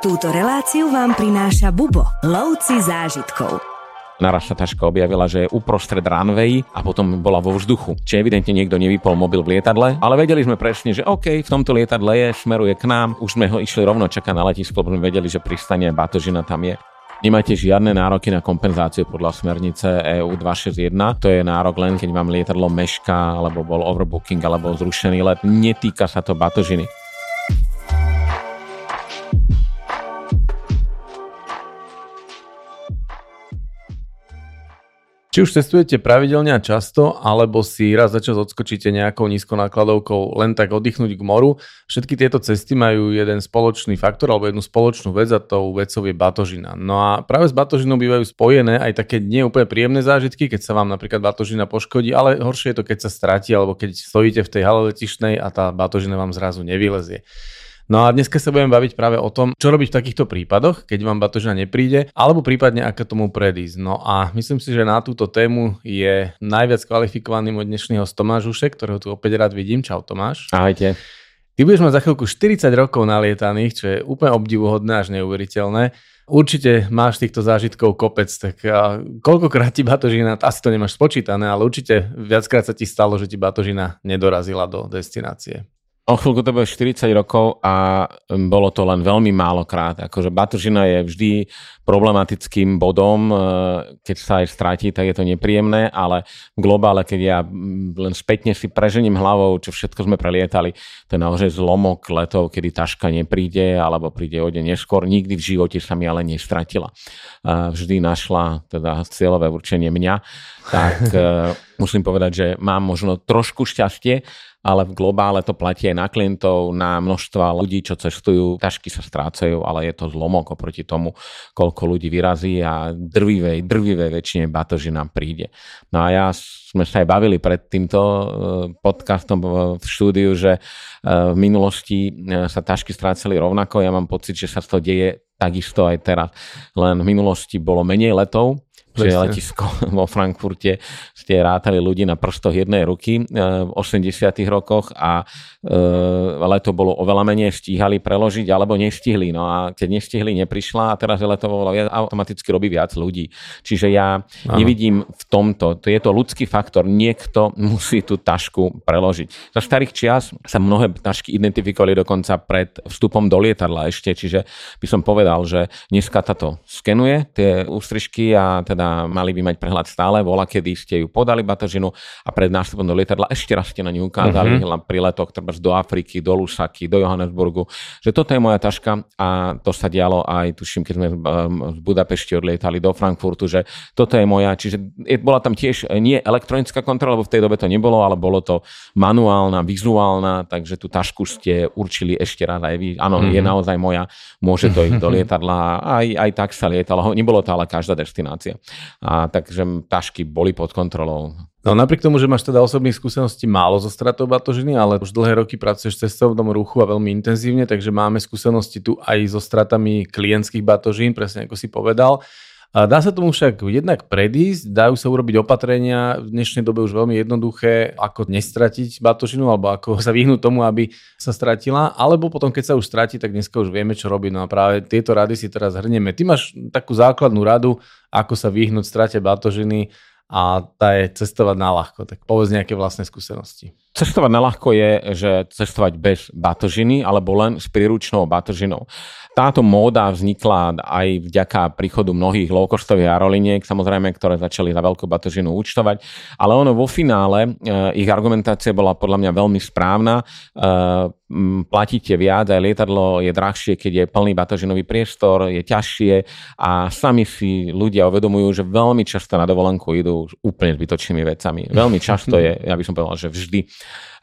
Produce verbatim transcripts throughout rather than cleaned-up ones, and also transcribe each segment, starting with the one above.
Túto reláciu vám prináša Bubo, lovci zážitkov. Náražná taška objavila, že je uprostred runway a potom bola vo vzduchu. Čiže evidentne niekto nevypol mobil v lietadle, ale vedeli sme presne, že OK, v tomto lietadle je, smeruje k nám. Už sme ho išli rovno čakať na letisko, lebo sme vedeli, že pristane, batožina tam je. Nemáte žiadne nároky na kompenzáciu podľa smernice E U dva šesť jeden. To je nárok len, keď vám lietadlo mešká, alebo bol overbooking, alebo zrušený let. Netýka sa to batožiny. Či už cestujete pravidelne a často, alebo si raz za čas odskočíte nejakou nízkonákladovkou len tak oddychnúť k moru, všetky tieto cesty majú jeden spoločný faktor alebo jednu spoločnú vec a tou vecou je batožina. No a práve s batožinou bývajú spojené aj také neúplne príjemné zážitky, keď sa vám napríklad batožina poškodí, ale horšie je to, keď sa stratí alebo keď stojíte v tej hale letišnej a tá batožina vám zrazu nevylezie. No a dneska sa budeme baviť práve o tom, čo robiť v takýchto prípadoch, keď vám batožina nepríde, alebo prípadne ako tomu predísť. No a myslím si, že na túto tému je najviac kvalifikovaným od dnešného Tomáš Hušek, ktorého tu opäť rád vidím. Čau Tomáš. Ahojte. Ty budeš mať za chvíľku štyridsať rokov nalietaných, čo je úplne obdivuhodné až neuveriteľné. Určite máš týchto zážitkov kopec, tak koľkokrát ti batožina, asi to nemáš spočítané, ale určite viackrát sa ti stalo, že ti batožina nedorazila do destinácie. O chvíľku to bude štyridsať rokov a bolo to len veľmi málokrát. Akože batožina je vždy problematickým bodom, keď sa aj stratí, tak je to nepríjemné, ale v globále, keď ja len spätne si prežením hlavou, čo všetko sme prelietali, to je naozaj zlomok letov, kedy taška nepríde alebo príde o deň neskôr. Nikdy v živote sa mi ale nestratila. Vždy našla teda cieľové určenie mňa. Tak musím povedať, že mám možno trošku šťastie, ale v globále to platí aj na klientov, na množstva ľudí, čo cestujú, tašky sa strácajú, ale je to zlomok oproti tomu, koľko ľudí vyrazí a drvivej, drvivej väčšine batožina príde. No a ja sme sa aj bavili pred týmto podcastom v štúdiu, že v minulosti sa tašky strácali rovnako, ja mám pocit, že sa to deje takisto aj teraz. Len v minulosti bolo menej letov, že letisko vo Frankfurte ste rátali ľudí na prstoch jednej ruky v osemdesiatych rokoch a leto bolo oveľa menej, stíhali preložiť alebo nestihli. No a keď nestihli, neprišla a teraz je leto oveľa, automaticky robí viac ľudí. Čiže ja Aha. nevidím v tomto, to je to ľudský faktor, niekto musí tú tašku preložiť. Za starých čias sa mnohé tašky identifikovali dokonca pred vstupom do lietadla ešte, čiže by som povedal, že dneska táto skenuje tie ústrižky a teda mali by mať prehľad stále, vola, kedy ste ju podali batožinu a pred nástupom do lietadla ešte raz ste na ňu ukázali mm-hmm. pri letoch trebárs do Afriky, do Lusaky, do Johannesburgu, že toto je moja taška a to sa dialo aj, tuším, keď sme z Budapešti odlietali do Frankfurtu, že toto je moja, čiže bola tam tiež nie elektronická kontrola, lebo v tej dobe to nebolo, ale bolo to manuálna, vizuálna, takže tú tašku ste určili ešte raz aj vy, áno, mm-hmm. je naozaj moja, môže to ísť do lietadla, aj, aj tak sa lietalo, nebolo to ale každá destinácia. A takže tašky boli pod kontrolou. No napriek tomu, že máš teda osobných skúseností málo so stratou batožiny, ale už dlhé roky pracuješ v cestovnom ruchu a veľmi intenzívne, takže máme skúsenosti tu aj so stratami klientských batožín, presne ako si povedal. A dá sa tomu však jednak predísť, dajú sa urobiť opatrenia, v dnešnej dobe už veľmi jednoduché, ako nestratiť batožinu, alebo ako sa vyhnúť tomu, aby sa stratila, alebo potom, keď sa už stratí, tak dneska už vieme, čo robiť. No a práve tieto rady si teraz hrnieme. Ty máš takú základnú radu, ako sa vyhnúť strate batožiny a tá je cestovať na ľahko. Tak povedz nejaké vlastné skúsenosti. Cestovať na ľahko je, že cestovať bez batožiny alebo len s príručnou batožinou. Táto móda vznikla aj vďaka príchodu mnohých low-costových aerolíniek, samozrejme, ktoré začali za veľkú batožinu účtovať, ale ono vo finále, ich argumentácia bola podľa mňa veľmi správna. Platíte viac, aj lietadlo je drahšie, keď je plný batožinový priestor, je ťažšie a sami si ľudia uvedomujú, že veľmi často na dovolenku idú úplne zbytočnými vecami. Veľmi často je, ja by som povedal, že vždy,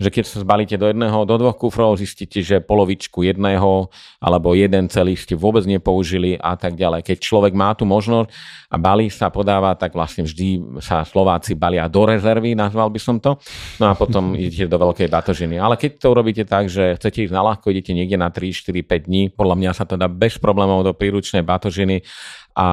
že keď sa zbalíte do jedného, do dvoch kufrov, zistíte, že polovičku jedného alebo jeden celý ste vôbec nepoužili a tak ďalej. Keď človek má tu možnosť a balí sa podáva, tak vlastne vždy sa Slováci balia do rezervy, nazval by som to, no a potom idete do veľkej batožiny. Ale keď to urobíte tak, že chcete ísť na ľahko, idete niekde na tri, štyri, päť dní, podľa mňa sa to dá bez problémov do príručnej batožiny a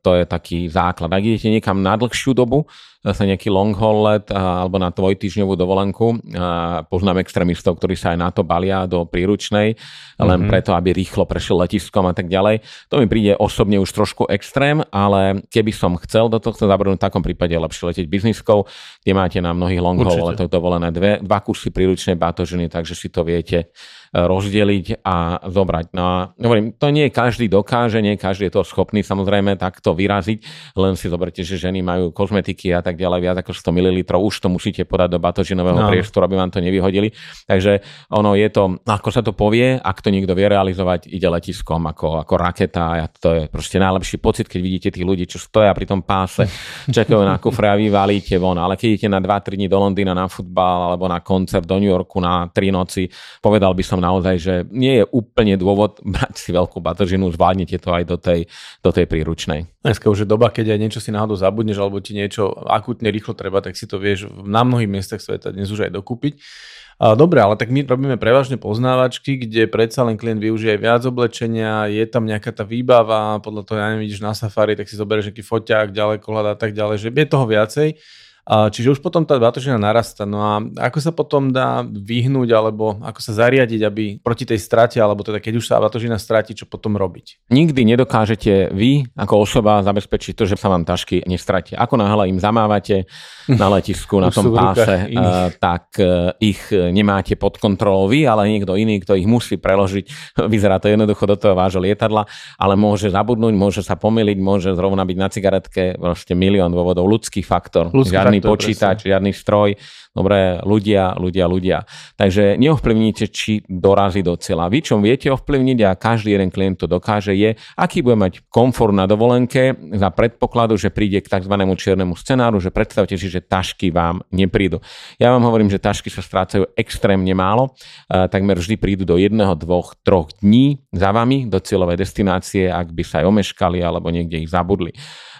to je taký základ. Ak idete niekam na dlhšiu dobu, zase nejaký long haul let alebo na dvojtýždňovú dovolenku, stránku. A poznám extrémistov, ktorí sa aj na to balia do príručnej, len mm-hmm. preto, aby rýchlo prešiel letiskom a tak ďalej. To mi príde osobne už trošku extrém, ale keby som chcel do tohto zabrnúť, v takom prípade lepšie letieť bizniskou, kde máte na mnohých long-haul letoch dovolené dve, dva kusy príručnej batožiny, takže si to viete rozdeliť a zobrať. No a hovorím, to nie každý dokáže, nie každý je to schopný samozrejme takto vyraziť, len si zoberte, že ženy majú kozmetiky a tak ďalej viac ako sto mililitrov, už to musíte podať do batožinového no. priestoru, aby vám to nevyhodili. Takže ono je to, ako sa to povie, ak to niekto vie realizovať, ide letiskom ako, ako raketa a to je proste najlepší pocit, keď vidíte tých ľudí, čo stoja pri tom páse, čakajú na kufre a vy valíte von. Ale keď idete na dva tri dni do Londýna na futbal alebo na koncert do New Yorku na tri noci, povedal by som naozaj, že nie je úplne dôvod brať si veľkú batožinu, zvládnete to aj do tej, do tej príručnej. Dneska už je doba, keď aj niečo si náhodou zabudneš alebo ti niečo akútne rýchlo treba, tak si to vieš na mnohých miestach sveta dnes už aj dokúpiť. Dobre, ale tak my robíme prevažne poznávačky, kde predsa len klient využije viac oblečenia, je tam nejaká tá výbava, podľa toho, ja neviem, vidíš na safari, tak si zoberieš nejaký foťák, ďalekohľad a tak ďalej, že je toho viacej. Čiže už potom tá batožina narasta. No a ako sa potom dá vyhnúť alebo ako sa zariadiť, aby proti tej strate, alebo teda keď už sa batožina stratí, čo potom robiť? Nikdy nedokážete vy ako osoba zabezpečiť to, že sa vám tašky nestratia. Ako náhle im zamávate na letisku, na tom páse, tak ich nemáte pod kontrolou vy, ale niekto iný, kto ich musí preložiť. Vyzerá to jednoducho do toho vášho lietadla, ale môže zabudnúť, môže sa pomyliť, môže zrovna byť na cigaretke, proste milión dôvodov, ľudský faktor. Ľudský žiadny počítač, presne. Žiadny stroj. Dobre, ľudia, ľudia, ľudia. Takže neovplyvníte, či dorazí do cieľa. Vy, čo viete ovplyvniť a každý jeden klient to dokáže, je, aký bude mať komfort na dovolenke za predpokladu, že príde k takzvanému čiernemu scenáru, že predstavte si, že tašky vám neprídu. Ja vám hovorím, že tašky sa strácajú extrémne málo, takmer vždy prídu do jedného, dvoch, troch dní za vami do cieľovej destinácie, ak by sa aj omeškali alebo niekde ich zabudli.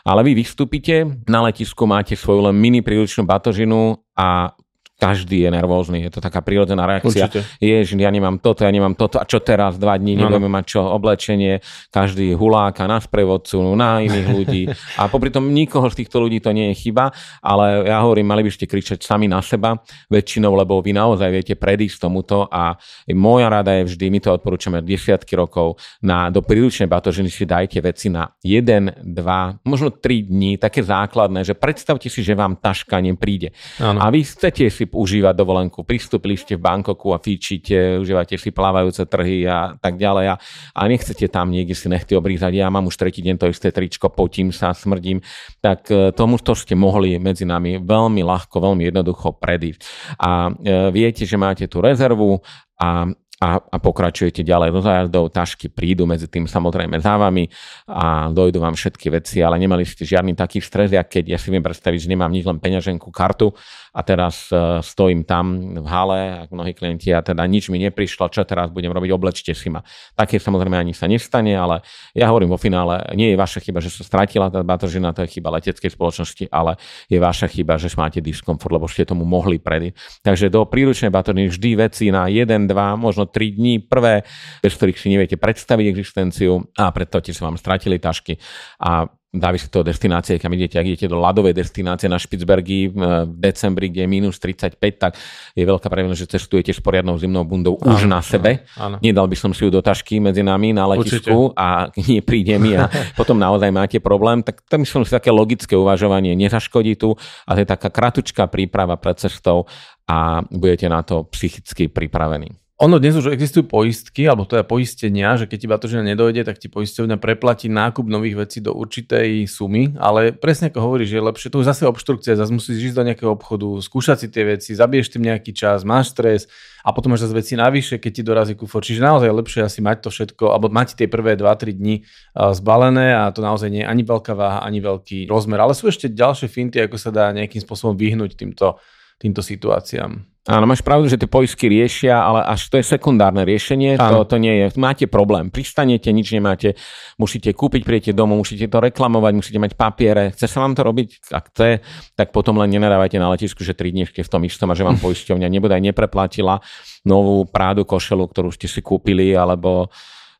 Ale vy vystúpite, na letisku máte svoju len mini príručnú batožinu a každý je nervózny. Je to taká prírodzená reakcia. Určite. Ježiš, ja nemám toto, ja nemám toto. A čo teraz? Dva dní nebudeme no. mať čo? Oblečenie. Každý huláka na sprievodcu, na iných ľudí. A popri tom nikoho z týchto ľudí to nie je chyba. Ale ja hovorím, mali by ste kričať sami na seba väčšinou, lebo vy naozaj viete predísť tomuto. A moja rada je vždy, my to odporúčame desiatky rokov, na do príručnej batožiny si dajte veci na jeden, dva, možno tri dní, také základné, že predstavte si, že vám taška nepríde. Ano. A vy chcete si užívať dovolenku. Pristúpili ste v Bangkoku a fíčite, užívate si plávajúce trhy a tak ďalej a, a nechcete tam niekde si nechty obrízať. Ja mám už tretí deň to isté tričko, potím sa, smrdím. Tak tomuto ste mohli medzi nami veľmi ľahko, veľmi jednoducho predísť. A e, viete, že máte tú rezervu a A, a pokračujete ďalej do zájazdov, tašky prídu medzi tým samozrejme za vami a dojdú vám všetky veci, ale nemali ste žiadny taký stres, jak keď ja si viem predstaviť, že nemám nič, len peňaženku, kartu a teraz uh, stojím tam v hale, ako mnohí klienti, a teda nič mi neprišlo, čo teraz budem robiť, oblečte si ma. Také samozrejme ani sa nestane, ale ja hovorím vo finále, nie je vaša chyba, že sa stratila tá batožina, to je chyba leteckej spoločnosti, ale je vaša chyba, že máte diskomfort, lebo ste tomu mohli predísť. Takže do príručnej batožiny vždy veci na jeden, dva, možno tri dní, prvé, bez ktorých si neviete predstaviť existenciu a preto tiež sa vám stratili tašky a dávi si to destinácie, kam idete, ak idete do ľadovej destinácie na Spitsbergi v decembri, kde je mínus tridsaťpäť, tak je veľká pravdepodobnosť, že cestujete s poriadnou zimnou bundou áno, už na sebe. Áno, áno. Nedal by som si ju do tašky medzi nami na letisku Určite. A nepríde mi a potom naozaj máte problém. Tak tam myslím si také logické uvažovanie nezaškodí tu a to je taká kratučká príprava pred cestou a budete na to psychicky pripravení. Ono dnes už existujú poistky, alebo teda poistenia, že keď ti batožina nedojde, tak ti poisťovňa preplatí nákup nových vecí do určitej sumy, ale presne ako hovoríš, je lepšie, to už zase obštrukcia, zase musíš ísť do nejakého obchodu, skúšať si tie veci, zabiješ tým nejaký čas, máš stres a potom máš zase veci navyše, keď ti dorazí kufor. Čiže naozaj je lepšie asi mať to všetko, alebo mať tie prvé dva tri dni zbalené a to naozaj nie je ani veľká váha, ani veľký rozmer. Ale sú ešte ďalšie finty, ako sa dá nejakým spôsobom vyhnúť týmto, týmto situáciám. Áno, máš pravdu, že tie poistky riešia, ale až to je sekundárne riešenie, to, to nie je. Máte problém, pristanete, nič nemáte, musíte kúpiť, príjete domov, musíte to reklamovať, musíte mať papiere, chce sa vám to robiť, ak chce, tak potom len nenadávajte na letisku, že tri dní ste v tom istom a že vám poisťovňa nebodaj nepreplatila novú prádu košelu, ktorú ste si kúpili, alebo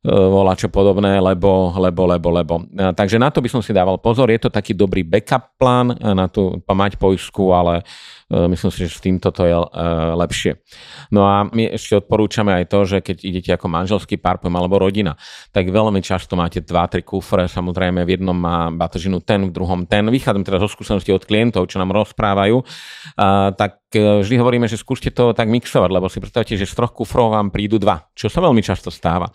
volá čo podobné, lebo, lebo, lebo, lebo. Takže na to by som si dával pozor, je to taký dobrý backup plán, na to mať poistku, ale Myslím si, že s týmto to je lepšie. No a my ešte odporúčame aj to, že keď idete ako manželský pár alebo rodina, tak veľmi často máte dva, tri kufre, samozrejme v jednom má batožinu ten, v druhom ten. Vychádzam teda zo skúseností od klientov, čo nám rozprávajú, tak vždy hovoríme, že skúste to tak mixovať, lebo si predstavte, že z troch kufrov vám prídu dva, čo sa veľmi často stáva.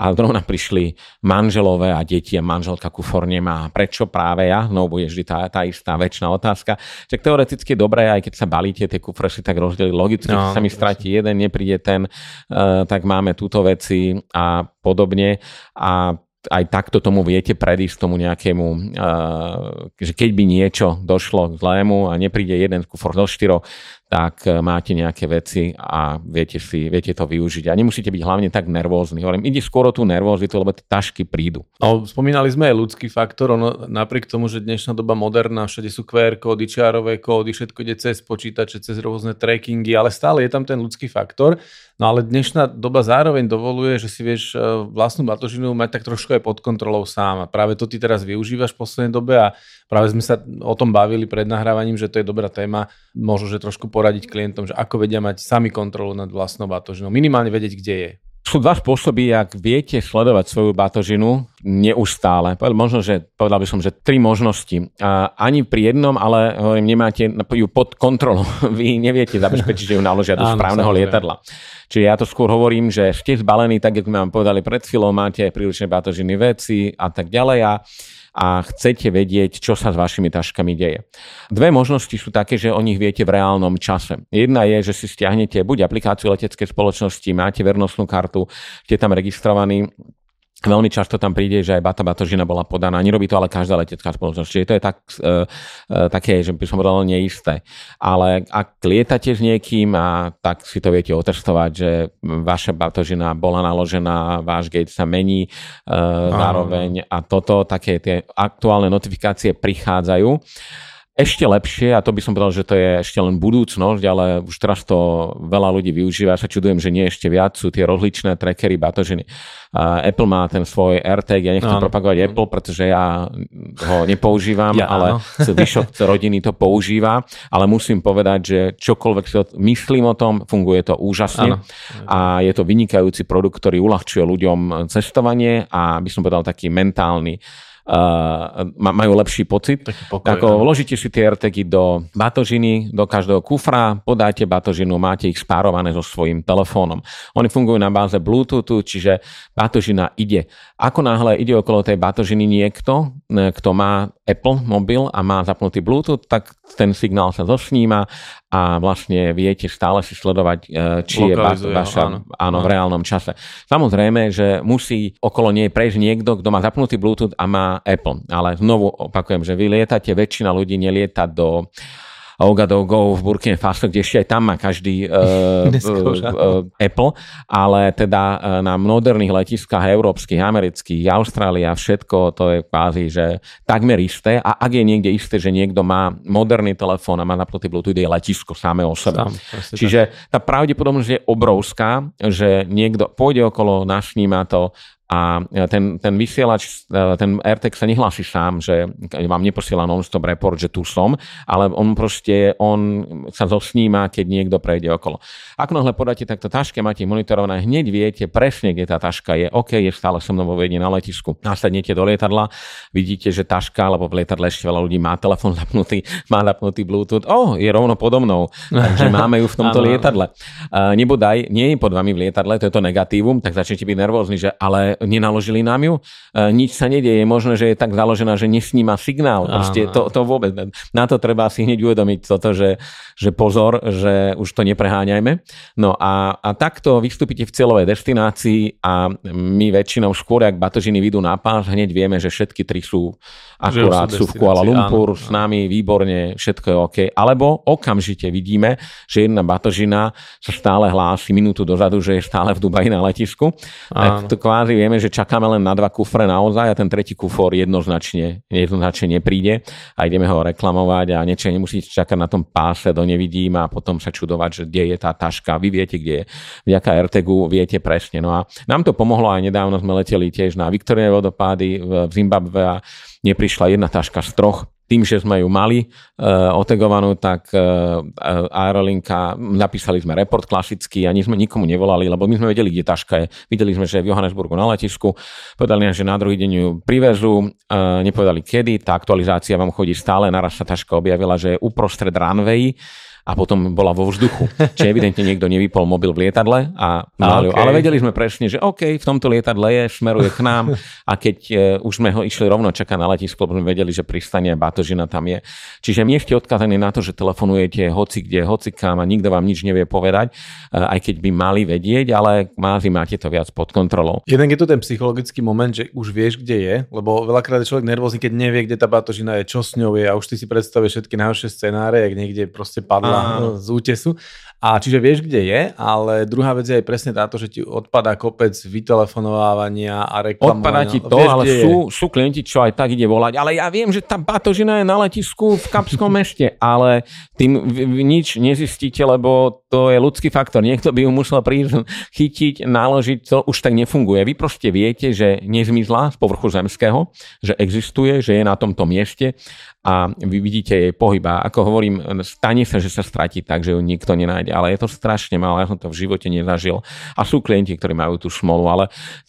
A zrovna prišli manželové a deti a manželka kufor nemá. Prečo práve ja? No, bude vždy tá, tá istá večná otázka. Čiže teoreticky je dobré, aj keď sa balíte, tie kufre si tak rozdeliť logicky, no, sa mi stratí jeden, nepríde ten, uh, tak máme túto veci a podobne. A aj takto tomu viete predísť tomu nejakému, uh, že keď by niečo došlo k zlému a nepríde jeden kufor zo štyroch, tak máte nejaké veci a viete si, viete to využiť. A nemusíte byť hlavne tak nervózni. Hovorím, ide skôr o tú nervózitu, lebo tie tašky prídu. No, spomínali sme aj ľudský faktor. Ono, napriek tomu, že dnešná doba moderná, všade sú kú er kódy, čiarové kódy, všetko ide cez počítače, cez rôzne trackingy, ale stále je tam ten ľudský faktor. No ale dnešná doba zároveň dovoluje, že si vieš vlastnú batožinu mať tak trošku aj pod kontrolou sám. A práve to ty teraz využívaš v poslednej dobe a práve sme sa o tom bavili pred nahrávaním, že to je dobrá téma. Možno, že trošku poradiť klientom, že ako vedia mať sami kontrolu nad vlastnou batožinou. Minimálne vedieť, kde je. Sú dva spôsoby, jak viete sledovať svoju batožinu neustále. Možno, že povedal by som, že tri možnosti. A ani pri jednom, ale hovorím, nemáte ju pod kontrolou. Vy neviete zabezpečiť, že ju naložia do správneho lietadla. Čiže ja to skôr hovorím, že ste zbalení, tak ako sme vám povedali pred chvíľou, máte príručné batožiny, veci a tak ďalej. A a chcete vedieť, čo sa s vašimi taškami deje. Dve možnosti sú také, že o nich viete v reálnom čase. Jedna je, že si stiahnete buď aplikáciu leteckej spoločnosti, máte vernostnú kartu, ste tam registrovaní. Veľmi často tam príde, že aj bata batožina bola podaná. Nerobí to ale každá letecká spoločnosť. Čiže to je tak, e, e, také, že by som povedal neisté. Ale ak lietate s niekým, a tak si to viete otestovať, že vaša batožina bola naložená, váš gate sa mení e, zároveň a toto, také tie aktuálne notifikácie prichádzajú. Ešte lepšie, a to by som povedal, že to je ešte len budúcnosť, ale už teraz to veľa ľudí využíva. Ja sa čudujem, že nie ešte viac, sú tie rozličné trackery batožiny. Uh, Apple má ten svoj AirTag, ja nechcem áno. propagovať Apple, pretože ja ho nepoužívam, ja, ale zvyšok rodiny to používa, ale musím povedať, že čokoľvek si myslím o tom, funguje to úžasne áno. a je to vynikajúci produkt, ktorý uľahčuje ľuďom cestovanie a by som povedal taký mentálny Uh, majú lepší pocit. Pokoj, Tako, vložite si tie AirTagy do batožiny, do každého kufra, podáte batožinu, máte ich spárované so svojím telefónom. Oni fungujú na báze Bluetoothu, čiže batožina ide. Ako náhle ide okolo tej batožiny niekto, kto má Apple mobil a má zapnutý Bluetooth, tak ten signál sa zosníma a vlastne viete stále si sledovať, či lokalizujú, je vaša áno, áno, v reálnom čase. Samozrejme, že musí okolo nej prejsť niekto, kto má zapnutý Bluetooth a má Apple. Ale znovu opakujem, že vy lietate, väčšina ľudí nelieta do Ouagadougou v Burkine Faso, kde ešte aj tam má každý uh, uh, Apple, ale teda na moderných letiskách európskych, amerických, Austrália, všetko to je kvázi, že takmer isté a ak je niekde isté, že niekto má moderný telefón a má naproti Bluetooth, je letisko samé o sebe. Sám, Čiže tá pravdepodobnosť je obrovská, že niekto pôjde okolo, našníma to a ten, ten vysielač, ten AirTag sa nehlási sám, že vám neposiela non-stop report, že tu som, ale on proste, on sa zosníma, keď niekto prejde okolo. Ak nohle podáte takto taške, máte ich monitorované, hneď viete presne, kde tá taška je. OK, je stále so mnou vo Viedni na letisku. Nasadnete do lietadla, vidíte, že taška, lebo v lietadle ešte veľa ľudí má telefón zapnutý, má zapnutý Bluetooth. Ó, oh, je rovno podo mnou, takže máme ju v tomto lietadle. Nebodaj, nie je pod vami v lietadle, to je to negatívum, tak začnete byť nervózni, že ale nenaložili nám ju, nič sa nedieje, možno, že je tak založená, že nesníma signál. Proste to, to vôbec. Na to treba si hneď uvedomiť toto, že, že pozor, že už to nepreháňajme. No a, a takto vystúpite v cieľovej destinácii a my väčšinou skôr, ak batožiny vyjdú na pás, hneď vieme, že všetky tri sú akurát, sú, sú v Kuala Lumpur, áno, s nami, výborne, všetko je OK. Alebo okamžite vidíme, že jedna batožina sa stále hlási minútu dozadu, že je stále v Dubaji na letisku. Tak to kvázi vieme, že čakáme len na dva kufre naozaj a ten tretí kufor jednoznačne, jednoznačne nepríde a ideme ho reklamovať a niečo nemusíte čakať na tom páse, do nevidím a potom sa čudovať, že kde je tá taška. Vy viete, kde je. Vďaka AirTagu viete presne. No a nám to pomohlo aj nedávno sme leteli tiež na Victoriové vodopády v Zimbabwe a neprišla jedna taška z troch. tým, že sme ju mali uh, otagovanú, tak uh, aerolinka, napísali sme report klasický, ani sme nikomu nevolali, lebo my sme vedeli, kde taška je. Videli sme, že je v Johannesburgu na letisku, povedali nám, že na druhý deň ju privezú, uh, nepovedali kedy, tá aktualizácia vám chodí stále, naraz sa taška objavila, že je uprostred runway a potom bola vo vzduchu. Čiže evidentne niekto nevypol mobil v lietadle a malil. Okay. Ale vedeli sme presne, že OK, v tomto lietadle je, šmeruje k nám a keď uh, už sme ho išli rovno čakať na letisko, lebo sme vedeli, že pristane batožina tam je. Čiže nie ste odkázaní na to, že telefonujete hoci kde, hoci kam a nikto vám nič nevie povedať, uh, aj keď by mali vedieť, ale máli máte to viac pod kontrolou. Jeden je to ten psychologický moment, že už vieš, kde je, lebo veľakrát je človek nervózny, keď nevie, kde tá batožina je, čo s ňou je a už ty si predstavíš všetky najhoršie scenárie, ak niekde proste padla z útesu. A čiže vieš, kde je, ale druhá vec je aj presne táto, že ti odpadá kopec vytelefonovávania a reklamovania. Odpadá ti to, vieš, ale sú, sú klienti, čo aj tak ide volať, ale ja viem, že tá batožina je na letisku v Kapskom meste, ale tým nič nezistíte, lebo to je ľudský faktor. Niekto by ju musel prísť, chytiť, naložiť, to už tak nefunguje. Vy proste viete, že nezmizla z povrchu zemského, že existuje, že je na tomto mieste a vy vidíte jej pohyb. Ako hovorím, stane sa, že sa stratí tak, že ju nikto nenájde. Ale je to strašne málo, ja som to v živote nezažil. A sú klienti, ktorí majú tú smolu, ale,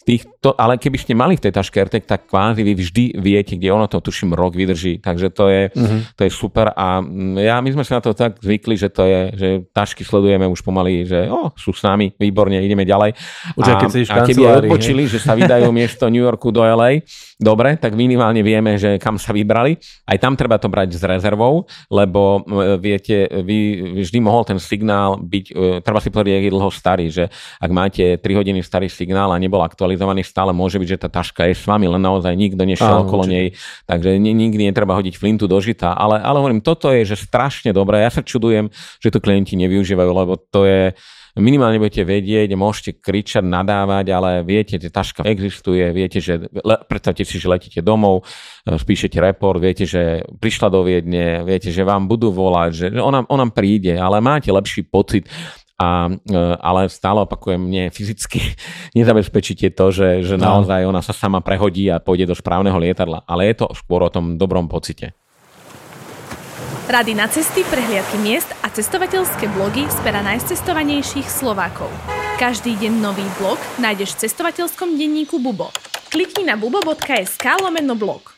týchto, ale keby ste mali v tej taške AirTag, tak kvázi vy vždy viete, kde ono to, tuším, rok vydrží. Takže to je, mm-hmm. to je super a ja, my sme sa na to tak zvykli, že to je, že tašky sledujeme už pomaly, že oh, sú s nami, výborne, ideme ďalej. Už a, keď a keby odpočili, že sa vydajú miesto New Yorku do el ej, dobre, tak minimálne vieme, že kam sa vybrali. Aj tam treba to brať s rezervou, lebo viete, vy vždy mohol ten signál byť, treba si povedať, je dlho starý, že ak máte tri hodiny starý signál a nebol aktualizovaný, stále môže byť, že tá taška je s vami, len naozaj nikto nešiel okolo nej, takže nikdy netreba hodiť flintu do žita, ale, ale hovorím, toto je, že strašne dobré, ja sa čudujem, že to klienti nevyužívajú, lebo to je minimálne budete vedieť, môžete kričať, nadávať, ale viete, že taška existuje, viete, že le, predstavte si, že letíte domov, spíšete report, viete, že prišla do Viedne, viete, že vám budú volať, že ona, ona príde, ale máte lepší pocit. A, ale stále opakujem, nie fyzicky nezabezpečíte to, že, že naozaj ona sa sama prehodí a pôjde do správneho lietadla, ale je to skôr o tom dobrom pocite. Rady na cesty, prehliadky miest a cestovateľské blogy z pera najcestovanejších Slovákov. Každý deň nový blog nájdeš v cestovateľskom denníku Bubo. Klikni na bubo.sk lomeno blog.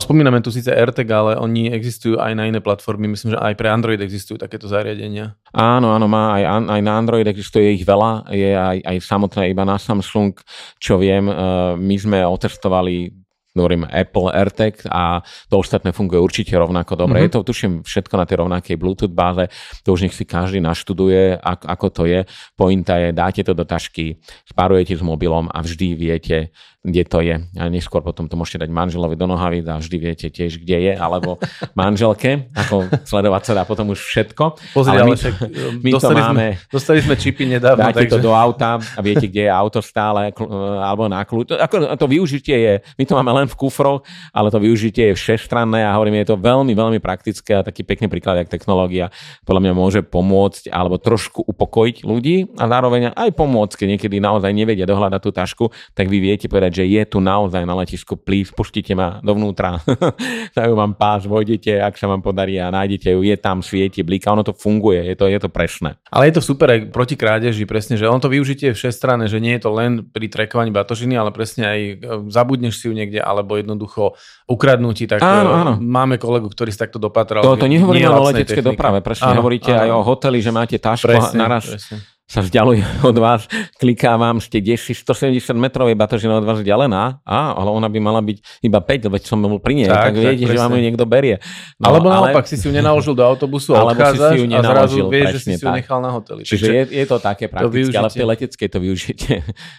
Spomíname tu síce AirTag, ale oni existujú aj na iné platformy. Myslím, že aj pre Android existujú takéto zariadenia. Áno, áno, má aj, aj na Android existuje ich veľa. Je aj, aj samotné iba na Samsung. Čo viem, my sme otestovali hovorím Apple AirTag a to ostatné funguje určite rovnako dobre. Mm-hmm. Je to, tuším, všetko na tej rovnakej Bluetooth báze, to už nech si každý naštuduje, ako, ako to je. Pointa je, dáte to do tašky, spárujete s mobilom a vždy viete, kde to je. A neskôr potom to môžete dať manželovi do nohavíc a vždy viete tiež, kde je, alebo manželke, ako sledovať sa dá potom už všetko. Pozri, ale my, ale však, my dostali to máme. Sme, dostali sme čipy nedávno. Dáte takže... to do auta a viete, kde je auto stále, alebo na kľúč. Ako to využitie je, my to máme len v kufroch, ale to využitie je všestranné a hovorím, je to veľmi, veľmi praktické a taký pekný príklad, jak technológia podľa mňa môže pomôcť alebo trošku upokojiť ľudí a zároveň aj pomôcť, keď niekedy naozaj nevedia dohľadať tú tašku, tak vy viete povedať, že je tu naozaj na letisku, please, puštite ma dovnútra, dajú vám pás, vojdete, ak sa vám podarí a nájdete ju, je tam, svieti, blíka, ono to funguje, je to, je to presné. Ale je to super aj proti krádeži, presne, že ono to využitie je všestranné, že nie je to len pri trackovaní batožiny, ale presne aj zabudneš si ju niekde, alebo jednoducho ukradnú ti, tak áno, áno. Máme kolegu, ktorý si takto dopatral. To, to nehovoríme o leteckej doprave, presne áno, hovoríte áno. Aj o hoteli, že máte tašku presne, naraz presne. Sa vzdialuje od vás, kliká vám, ste desať, stosedemdesiat metrov je batožina od vás vzdialená, á, ale ona by mala byť iba päť, veď som bol pri nej, tak, tak viete, že vám ju niekto berie. No, alebo ale... naopak si si ju nenaložil do autobusu a odchádzaš a zrazu vieš, že si si ju nechal na hoteli. Čiže, Čiže je, je to také praktické, to ale v tej leteckej to využite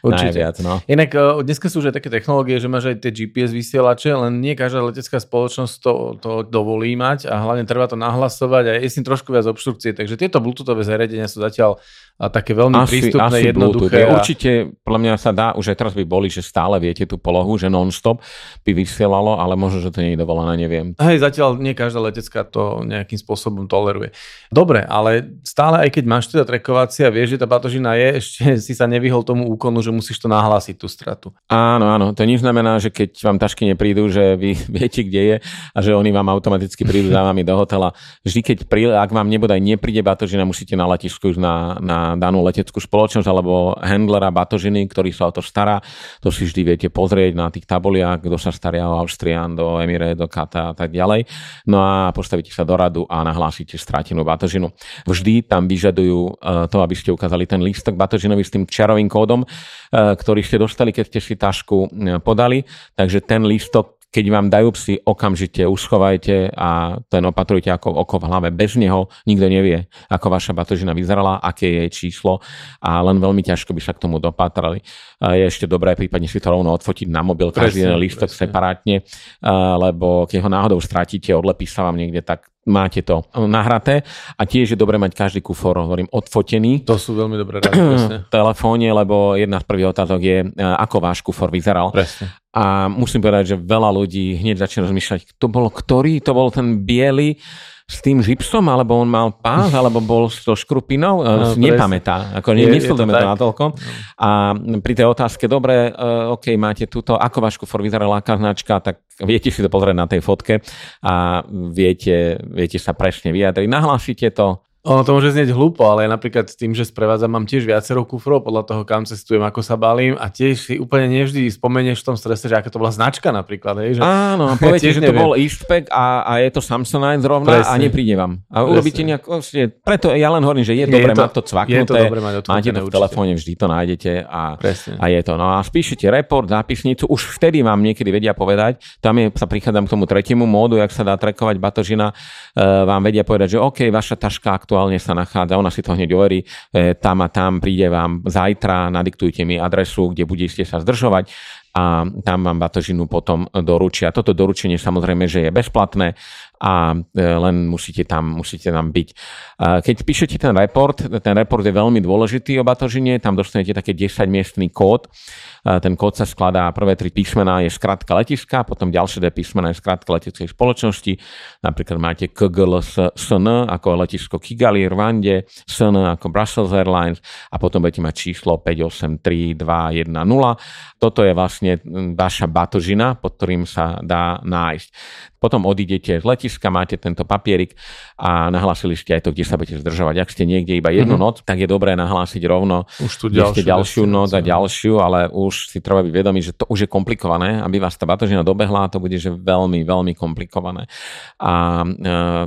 najviac. No. Inak dneska sú už aj také technológie, že máš aj tie gé pé es vysielače, len nie každá letecká spoločnosť to, to dovolí mať a hlavne treba to nahlasovať a je s tým trošku viac obštrukcie. Takže tieto bluetoothové zariadenia sú zatiaľ tak také veľmi asi, prístupné, asi jednoduché. A... Určite, podľa mňa sa dá, už aj teraz by boli, že stále viete tú polohu, že non-stop by vysielalo, ale možno, že to nie je dovolené, neviem. Hej, zatiaľ nie každá letecká to nejakým spôsobom toleruje. Dobre, ale stále, aj keď máš teda trackovacia, vieš, že tá batožina je, ešte si sa nevyhol tomu úkonu, že musíš to nahlásiť, tú stratu. Áno, áno, to nič znamená, že keď vám tašky neprídu, že vy viete, kde je a že oni vám automaticky prídu za vami do hotela. Vždy, keď príle, ak vám nebodaj nepríde batožina, musíte na letisku už na, na danú leteckú spoločnosť alebo handlera batožiny, ktorý sa o to stará. To si vždy viete pozrieť na tých tabuliach, kto sa stará o Austrian, do Emirates, do Kata a tak ďalej. No a postavíte sa do radu a nahlásite stratenú batožinu. Vždy tam vyžadujú to, aby ste ukázali ten lístok batožinový s tým čarovým kódom, ktorý ste dostali, keď ste si tašku podali. Takže ten lístok, keď vám dajú psi, okamžite uschovajte a ten opatrujte ako oko v hlave. Bez neho nikto nevie, ako vaša batožina vyzerala, aké je číslo a len veľmi ťažko by sa k tomu dopatrali. Je ešte dobré prípadne si to rovno odfotiť na mobil, každý jeden lístok separátne, lebo keď ho náhodou stratíte, odlepí sa vám niekde, tak máte to nahraté. A tiež je dobré mať každý kufor, hovorím, odfotený. To sú veľmi dobré rady, presne. V telefóne, lebo jedna z prvých otázok je, ako váš kufor vyzeral. Presne. A musím povedať, že veľa ľudí hneď začne rozmýšľať, to bol ktorý? To bol ten biely s tým žipsom, alebo on mal pás, alebo bol so škrupinou? No, nepamätá. Ako nie, nesledujeme to natoľko. No. A pri tej otázke, dobre, ok, máte túto, ako váš kufor vyzerala značka, tak viete si to pozrieť na tej fotke a viete, viete sa presne vyjadriť. Nahlásite to. Ono to môže znieť hlúpo, ale ja napríklad s tým, že sprevádzam, mám tiež viacero kufrov podľa toho, kam cestujem, ako sa balím a tiež si úplne nevždy spomenieš v tom strese, že aká to bola značka napríklad. Hej, že... Áno, poviete, že neviem. To bol Eastpak a, a je to Samsonite zrovna. Presne. A nepríde vám. A urobíte nejako, preto ja len hovorím, že je, je dobre mať to cvaknuté, to dobré, mať máte to v určite. Telefóne, vždy to nájdete a, a je to. No a spíšete report, zápisnicu, už vtedy vám niekedy vedia povedať, tam je, sa prichádzam k tomu tretiemu módu, jak sa dá trackovať batožina, vám vedia povedať, že OK, vaša taška aktuálne sa nachádza, ona si to hneď overí, e, tam a tam príde vám zajtra, nadiktujte mi adresu, kde budete sa zdržovať a tam vám batožinu potom doručia. Toto doručenie samozrejme, že je bezplatné a len musíte tam, musíte tam byť. Keď píšete ten report, ten report je veľmi dôležitý o batožine, tam dostanete také desaťmiestny kód. Ten kód sa skladá, prvé tri písmená je skratka letiska, potom ďalšie dve písmená je skratka leteckej spoločnosti. Napríklad máte K G L S N ako letisko Kigali, Rwande, S N ako Brussels Airlines a potom budete mať číslo päť osem tri dva jeden nula. Toto je vlastne vaša batožina, pod ktorým sa dá nájsť. Potom odídete z letiska, máte tento papierik a nahlásili ste aj to, kde sa budete zdržovať. Ak ste niekde iba jednu noc, tak je dobré nahlásiť rovno už tu ďalšiu, ďalšiu noc a ďalšiu, ale už si treba byť vedomí, že to už je komplikované. Aby vás tá batožina dobehla, to bude že veľmi, veľmi komplikované. A e,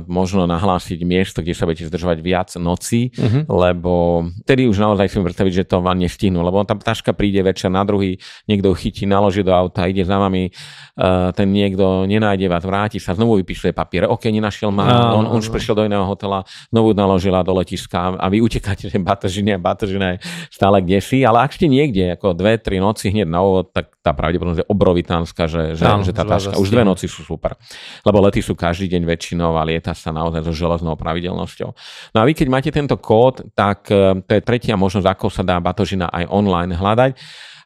možno nahlásiť miesto, kde sa budete zdržovať viac nocí, uh-huh. lebo tedy už naozaj si predstaviť, že to vám nestihnú, lebo tá taška príde večer na druhý, niekto chytí, naloží do auta, ide za vami, e, ten niekto nenájde vás, vrátí sa, znovu vypíšuje papier, ok, nenašiel ma, no, on, on už prešiel do iného hotela, znovu naložila do letiska a vy utekáte, že batožina, batožina je stále kdesi, ale ak ste niekde, ako dve, tri noci hneď na úvod, tak tá pravdepodobnosť je obrovitánska, že, že, no, že tá taška, už dve noci sú super, lebo lety sú každý deň väčšinou a lieta sa naozaj so železnou pravidelnosťou. No a vy, keď máte tento kód, tak to je tretia možnosť, ako sa dá batožina aj online hľadať.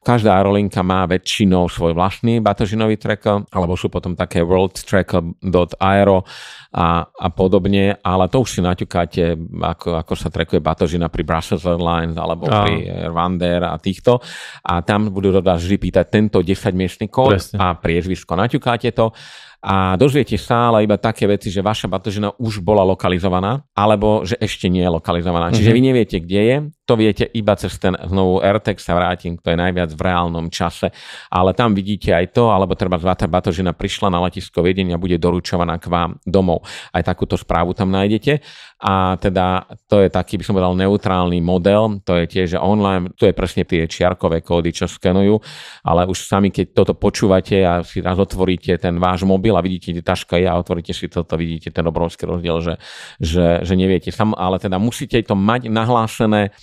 Každá aerolinka má väčšinou svoj vlastný batožinový tracker, alebo sú potom také worldtracker.aero a, a podobne, ale to už si naťukáte, ako, ako sa trackuje batožina pri Brussels Airlines alebo a. pri RwandAir a týchto. A tam budú vás vždy pýtať tento desaťmiestny kód. Presne. A priezvisko, naťukáte to a dozviete sa ale iba také veci, že vaša batožina už bola lokalizovaná alebo že ešte nie je lokalizovaná. Čiže vy neviete, kde je, to viete iba cez ten znovu AirTag, sa vrátim, to je najviac v reálnom čase, ale tam vidíte aj to, alebo treba tá batožina prišla na letisko Viedeň a bude doručovaná k vám domov. Aj takúto správu tam nájdete a teda to je taký, by som povedal, neutrálny model, to je tiež online, to je presne tie čiarkové kódy, čo skenujú, ale už sami, keď toto počúvate a si raz otvoríte ten váš mobil a vidíte, kde taška je a otvoríte si toto, vidíte ten obrovský rozdiel, že, že, že neviete. Sam, ale teda musíte to mať nahlásené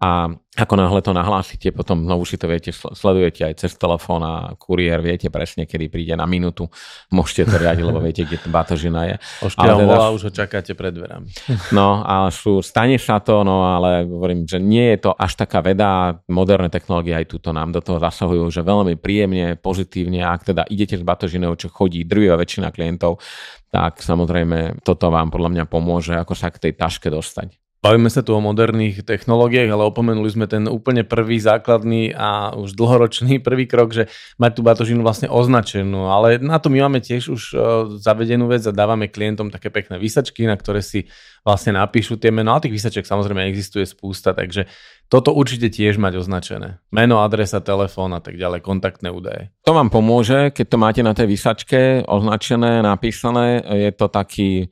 a ako náhle to nahlásite, potom znovu si to viete, sledujete aj cez telefón a kuriér viete presne, kedy príde na minútu. Môžete to riadiť, lebo viete, kde batožina je. Oškiaľ volá, teda... už ho čakáte pred dverami. No a sú, stane sa to, no ale hovorím, že nie je to až taká veda. Moderné technológie aj túto nám do toho zasahujú, že veľmi príjemne, pozitívne. Ak teda idete s batožinou, čo chodí drvivá väčšina klientov, tak samozrejme toto vám podľa mňa pomôže, ako sa k tej taške dostať. Bavíme sa tu o moderných technológiách, ale opomenuli sme ten úplne prvý, základný a už dlhoročný prvý krok, že mať tú batožinu vlastne označenú. Ale na to my máme tiež už zavedenú vec a dávame klientom také pekné výsačky, na ktoré si vlastne napíšu tie meno. A tých výsaček samozrejme existuje spústa, takže toto určite tiež mať označené. Meno, adresa, telefón a tak ďalej, kontaktné údaje. To vám pomôže, keď to máte na tej výsačke označené, napísané. Je to taký...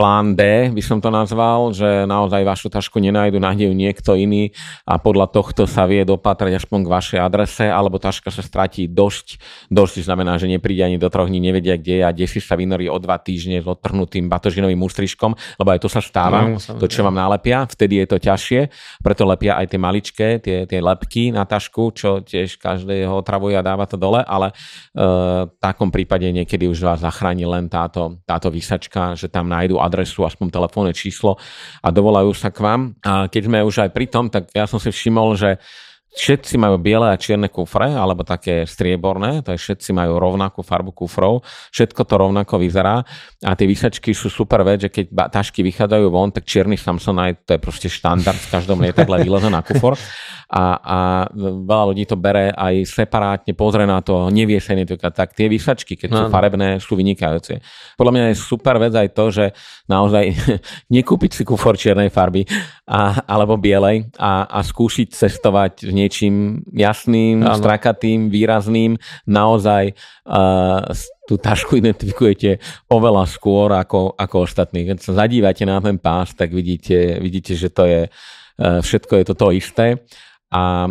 plán D, by som to nazval, že naozaj vašu tašku nenajdu, nájde ju niekto iný a podľa tohto sa vie dopatrať aspoň k vašej adrese, alebo taška sa stratí dosť. Dosť znamená, že nepríde ani do troch dní, nevedia, kde je a desí sa vynorí o dva týždne s odtrhnutým batožinovým ústrižkom, lebo aj to sa stáva, no, to, čo vám nalepia, vtedy je to ťažšie, preto lepia aj tie maličké, tie, tie lepky na tašku, čo tiež každého otravuje a dáva to dole, ale e, v takom prípade niekedy už vás zachráni len táto, táto výsačka, že tam nájdu adresu, aspoň telefónne číslo a dovolajú sa k vám. A keď sme už aj pri tom, tak ja som si všimol, že všetci majú biele a čierne kufre, alebo také strieborné, to je všetci majú rovnakú farbu kufrov, všetko to rovnako vyzerá a tie výsačky sú super vec, že keď tašky vychádzajú von, tak čierny Samsonite, to je proste štandard v každom lietadle vyleze na kufor a, a veľa ľudí to bere aj separátne, pozrie na to, nevie sa netýka, tak tie výsačky, keď no, sú farebné, sú vynikajúce. Podľa mňa je super vec aj to, že naozaj nekúpiť si kufor čiernej farby a, alebo bielej a, a skúšiť cestovať niečím jasným, ano, strakatým, výrazným, naozaj uh, tú tašku identifikujete oveľa skôr ako, ako ostatní. Keď sa zadívate na ten pás, tak vidíte, vidíte že to je, uh, všetko je to to isté a e,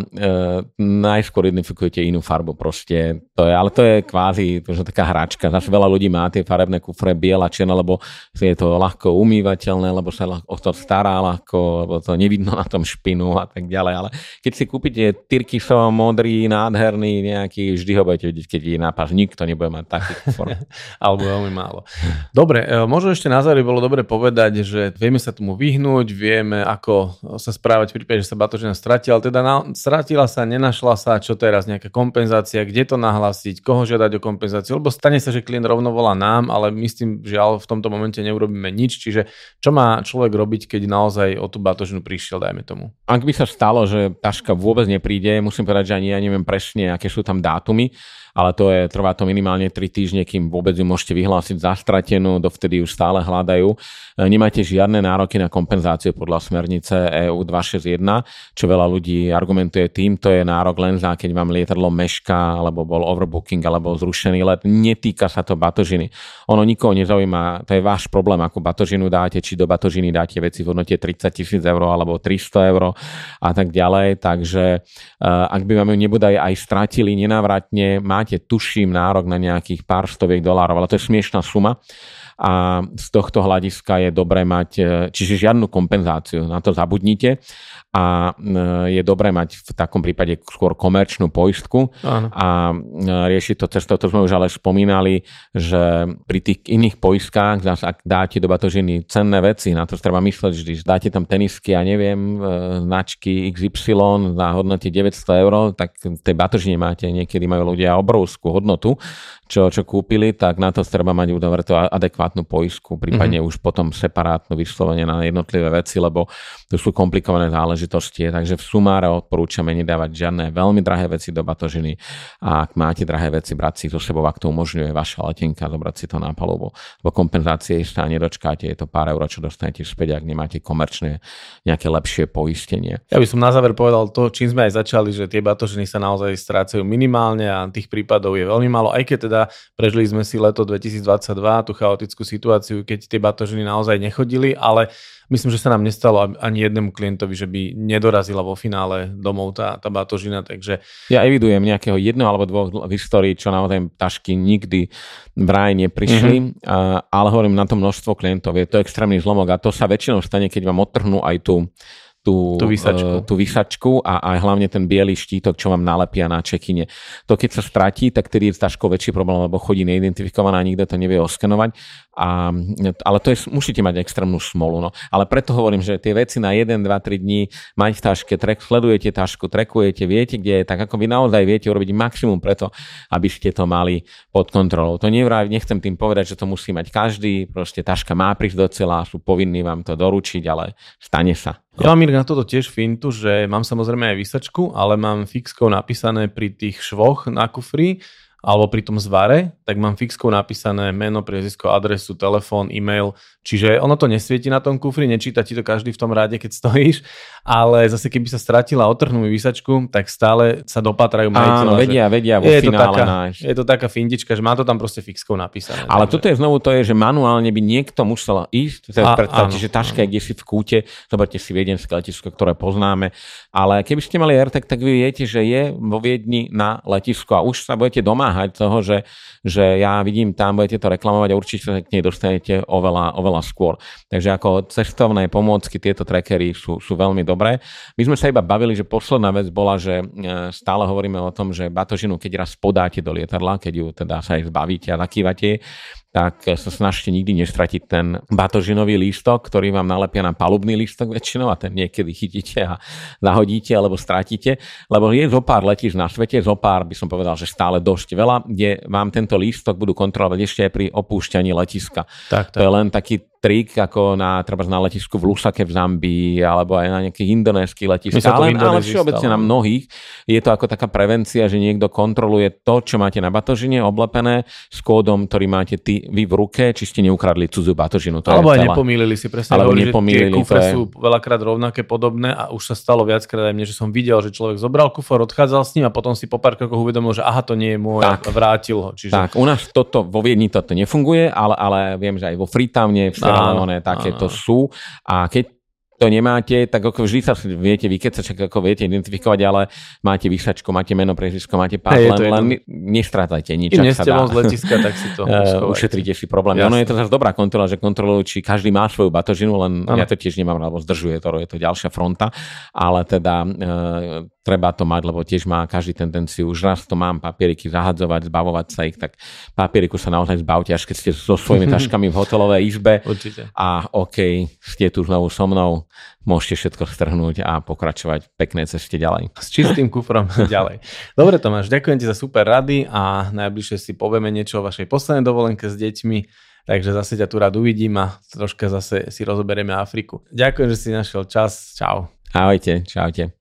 najskôr identifikujete inú farbu proste, to je, ale to je kvázi to je taká hračka, zase veľa ľudí má tie farebné kufre biela, čierna, lebo je to ľahko umývateľné, lebo sa o to stará ľahko, lebo to nevidno na tom špinu a tak ďalej, ale keď si kúpite tyrkyšovo modrý, nádherný nejaký, vždy ho budete vidieť, keď je nápaž, nikto nebude mať taký kufor. Alebo veľmi málo. Dobre, možno ešte na záver bolo dobre povedať, že vieme sa tomu vyhnúť, vieme ako sa správať v prípade, že sa batožina stratí, ale teda stratila sa, nenašla sa, čo teraz, nejaká kompenzácia, kde to nahlásiť, koho žiadať o kompenzáciu, lebo stane sa, že klient rovno volá nám, ale my s tým žiaľ v tomto momente neurobíme nič, čiže čo má človek robiť, keď naozaj o tú batožinu prišiel, dajme tomu. Ak by sa stalo, že taška vôbec nepríde, musím povedať, že ani ja neviem presne, aké sú tam dátumy, ale to je, trvá to minimálne tri týždne, kým vôbec ju môžete vyhlásiť za stratenú, dovtedy ju stále hľadajú. Nemáte žiadne nároky na kompenzáciu podľa smernice E U dva šesť jeden, čo veľa ľudí argumentuje tým, to je nárok len za, keď vám lietadlo meška, alebo bol overbooking, alebo zrušený let. Netýka sa to batožiny. Ono nikoho nezaujíma, to je váš problém, akú batožinu dáte, či do batožiny dáte veci v hodnote tridsať tisíc eur, alebo tristo eur a tak ďalej. Takže ak by vám ju nebodaj aj stratili nenávratne, máte tuším nárok na nejakých pár stoviek dolárov, ale to je smiešná suma. A z tohto hľadiska je dobré mať, čiže žiadnu kompenzáciu, na to zabudnite a je dobré mať v takom prípade skôr komerčnú poistku. Áno. A riešiť to cestou, to sme už ale spomínali, že pri tých iných poistkách, zás ak dáte do batožiny cenné veci, na to treba mysleť vždy, že dáte tam tenisky, ja neviem, značky iks ypsilon na hodnote deväťsto eur, tak v tej batožine máte, niekedy majú ľudia obrovskú hodnotu, čo, čo kúpili, tak na to treba mať udavretú adekvátnu poistku, prípadne mm-hmm. už potom separátnu vyslovenie na jednotlivé veci, lebo to sú komplikované záležitosti. Takže v sumáre odporúčame nedávať žiadne veľmi drahé veci do batožiny a ak máte drahé veci, brať si so sebou, ak to umožňuje vaša letenka, zobrať si to na palubu. Lebo kompenzácie ešte nedočkáte, je to pár eur, čo dostanete späť, ak nemáte komerčné nejaké lepšie poistenie. Ja by som na záver povedal to, čím sme aj začali, že tie batožiny sa naozaj strácajú minimálne a tých prípadov je veľmi málo, aj keď teda prežili sme si leto dvetisícdvadsaťdva, tú chaotickú situáciu, keď tie batožiny naozaj nechodili, ale myslím, že sa nám nestalo ani jednému klientovi, že by nedorazila vo finále domov tá, tá batožina, takže... Ja evidujem nejakého jedného alebo dvoch v histórii, čo naozaj tašky nikdy vraj neprišli, mm-hmm. a, ale hovorím na to množstvo klientov, je to extrémny zlomok a to sa väčšinou stane, keď vám odtrhnú aj tú tú, tú, vysačku. tú vysačku a, a hlavne ten bielý štítok, čo vám nalepia na check-ine. To keď sa stratí, tak tedy je s taškou väčší problém, lebo chodí neidentifikovaná a nikto to nevie oskenovať. A, ale to je, musíte mať extrémnu smolu. No. Ale preto hovorím, že tie veci na jeden, dva, tri dní mať v taške, track, sledujete tašku, trackujete, viete, kde je, tak ako vy naozaj viete urobiť maximum preto, aby ste to mali pod kontrolou. To nevráv, nechcem tým povedať, že to musí mať každý, proste taška má prísť do cieľa, sú povinní vám to doručiť, ale stane sa. Ja mám na toto tiež fintu, že mám samozrejme aj výsačku, ale mám fixkou napísané pri tých švoch na kufri alebo pri tom zvare, tak mám fixkou napísané meno, priezvisko, adresu, telefón, e-mail, čiže ono to nesvieti na tom kufri, nečíta ti to každý v tom ráde, keď stojíš, ale zase keby sa stratila a otrhnú výsačku, tak stále sa dopatrajú majiteľa. Áno, vedia, vedia vo finále nájsť. Je to taká fintička, že má to tam proste fixkou napísané. Ale takže toto je znovu to je, že manuálne by niekto musel ísť, teda predstavte, že taška je kdesi v kúte, zoberte si viedenské letisko, ktoré poznáme, ale keby ste mali AirTag, tak vy viete, že je vo Viedni na letisku a už sa budete domáhať toho, že, že ja vidím tam, budete to reklamovať a určite sa k nej dostanete oveľa, oveľa skôr. Takže ako cestovné pomôcky tieto trackery sú, sú veľmi dobré. My sme sa iba bavili, že posledná vec bola, že stále hovoríme o tom, že batožinu, keď raz podáte do lietadla, keď ju teda sa aj zbavíte a nakývate, tak sa snažte nikdy nestratiť ten batožinový lístok, ktorý vám nalepia na palubný lístok väčšinou a ten niekedy chytíte a zahodíte alebo stratíte, lebo je zo pár letíš na svete, zo pár by som povedal, že stále dosť veľa, kde vám tento lístok budú kontrolovať ešte aj pri opúšťaní letiska. Tak, tak. To je len taký trik ako na, treba na letisku v Lusake v Zambii alebo aj na nejakých indonéskych letiskách, ale, ale všeobecne na mnohých. Je to ako taká prevencia, že niekto kontroluje to, čo máte na batožine oblepené s kódom, ktorý máte ty, vy v ruke, či ste neukradli cudzú batožinu. To alebo je aj celá, nepomýlili si, presne hovorím, že tie kufre je sú veľakrát rovnaké, podobné a už sa stalo viackrát aj mne, že som videl, že človek zobral kufor, odchádzal s ním a potom si po pár krokoch uvedomil, že aha, to nie je môj tak, a vrátil ho. Čiže tak, u nás toto vo Viedni toto nefunguje, ale, ale viem, že aj vo Freetowne Áno, takéto sú a keď to nemáte, tak ako vždy sa viete vykecať, ako viete identifikovať, ale máte výsačku, máte meno, priezvisko, máte pás, len, len nestrácajte nič. Ak sa dá z letiska, tak si to ušetríte si problém. Jasne. Ono je to zase dobrá kontrola, že kontrolujú, či každý má svoju batožinu, len ano. Ja to tiež nemám, alebo zdržuje to, je to ďalšia fronta, ale teda e, treba to mať, lebo tiež má každý tendenciu, už raz to mám papieriky zahadzovať, zbavovať sa ich, tak papieriku sa naozaj zbavte, až keď ste so svojimi taškami v hotelovej izbe. Určite. A okej, okay, ste tu znovu so mnou, môžete všetko strhnúť a pokračovať pekné ceste ďalej. S čistým kufrom ďalej. Dobre Tomáš, ďakujem ti za super rady a najbližšie si povieme niečo o vašej poslednej dovolenke s deťmi. Takže zase ťa tu rád uvidím a troška zase si rozoberieme Afriku. Ďakujem, že si našiel čas. Čau. Ahojte, čaute.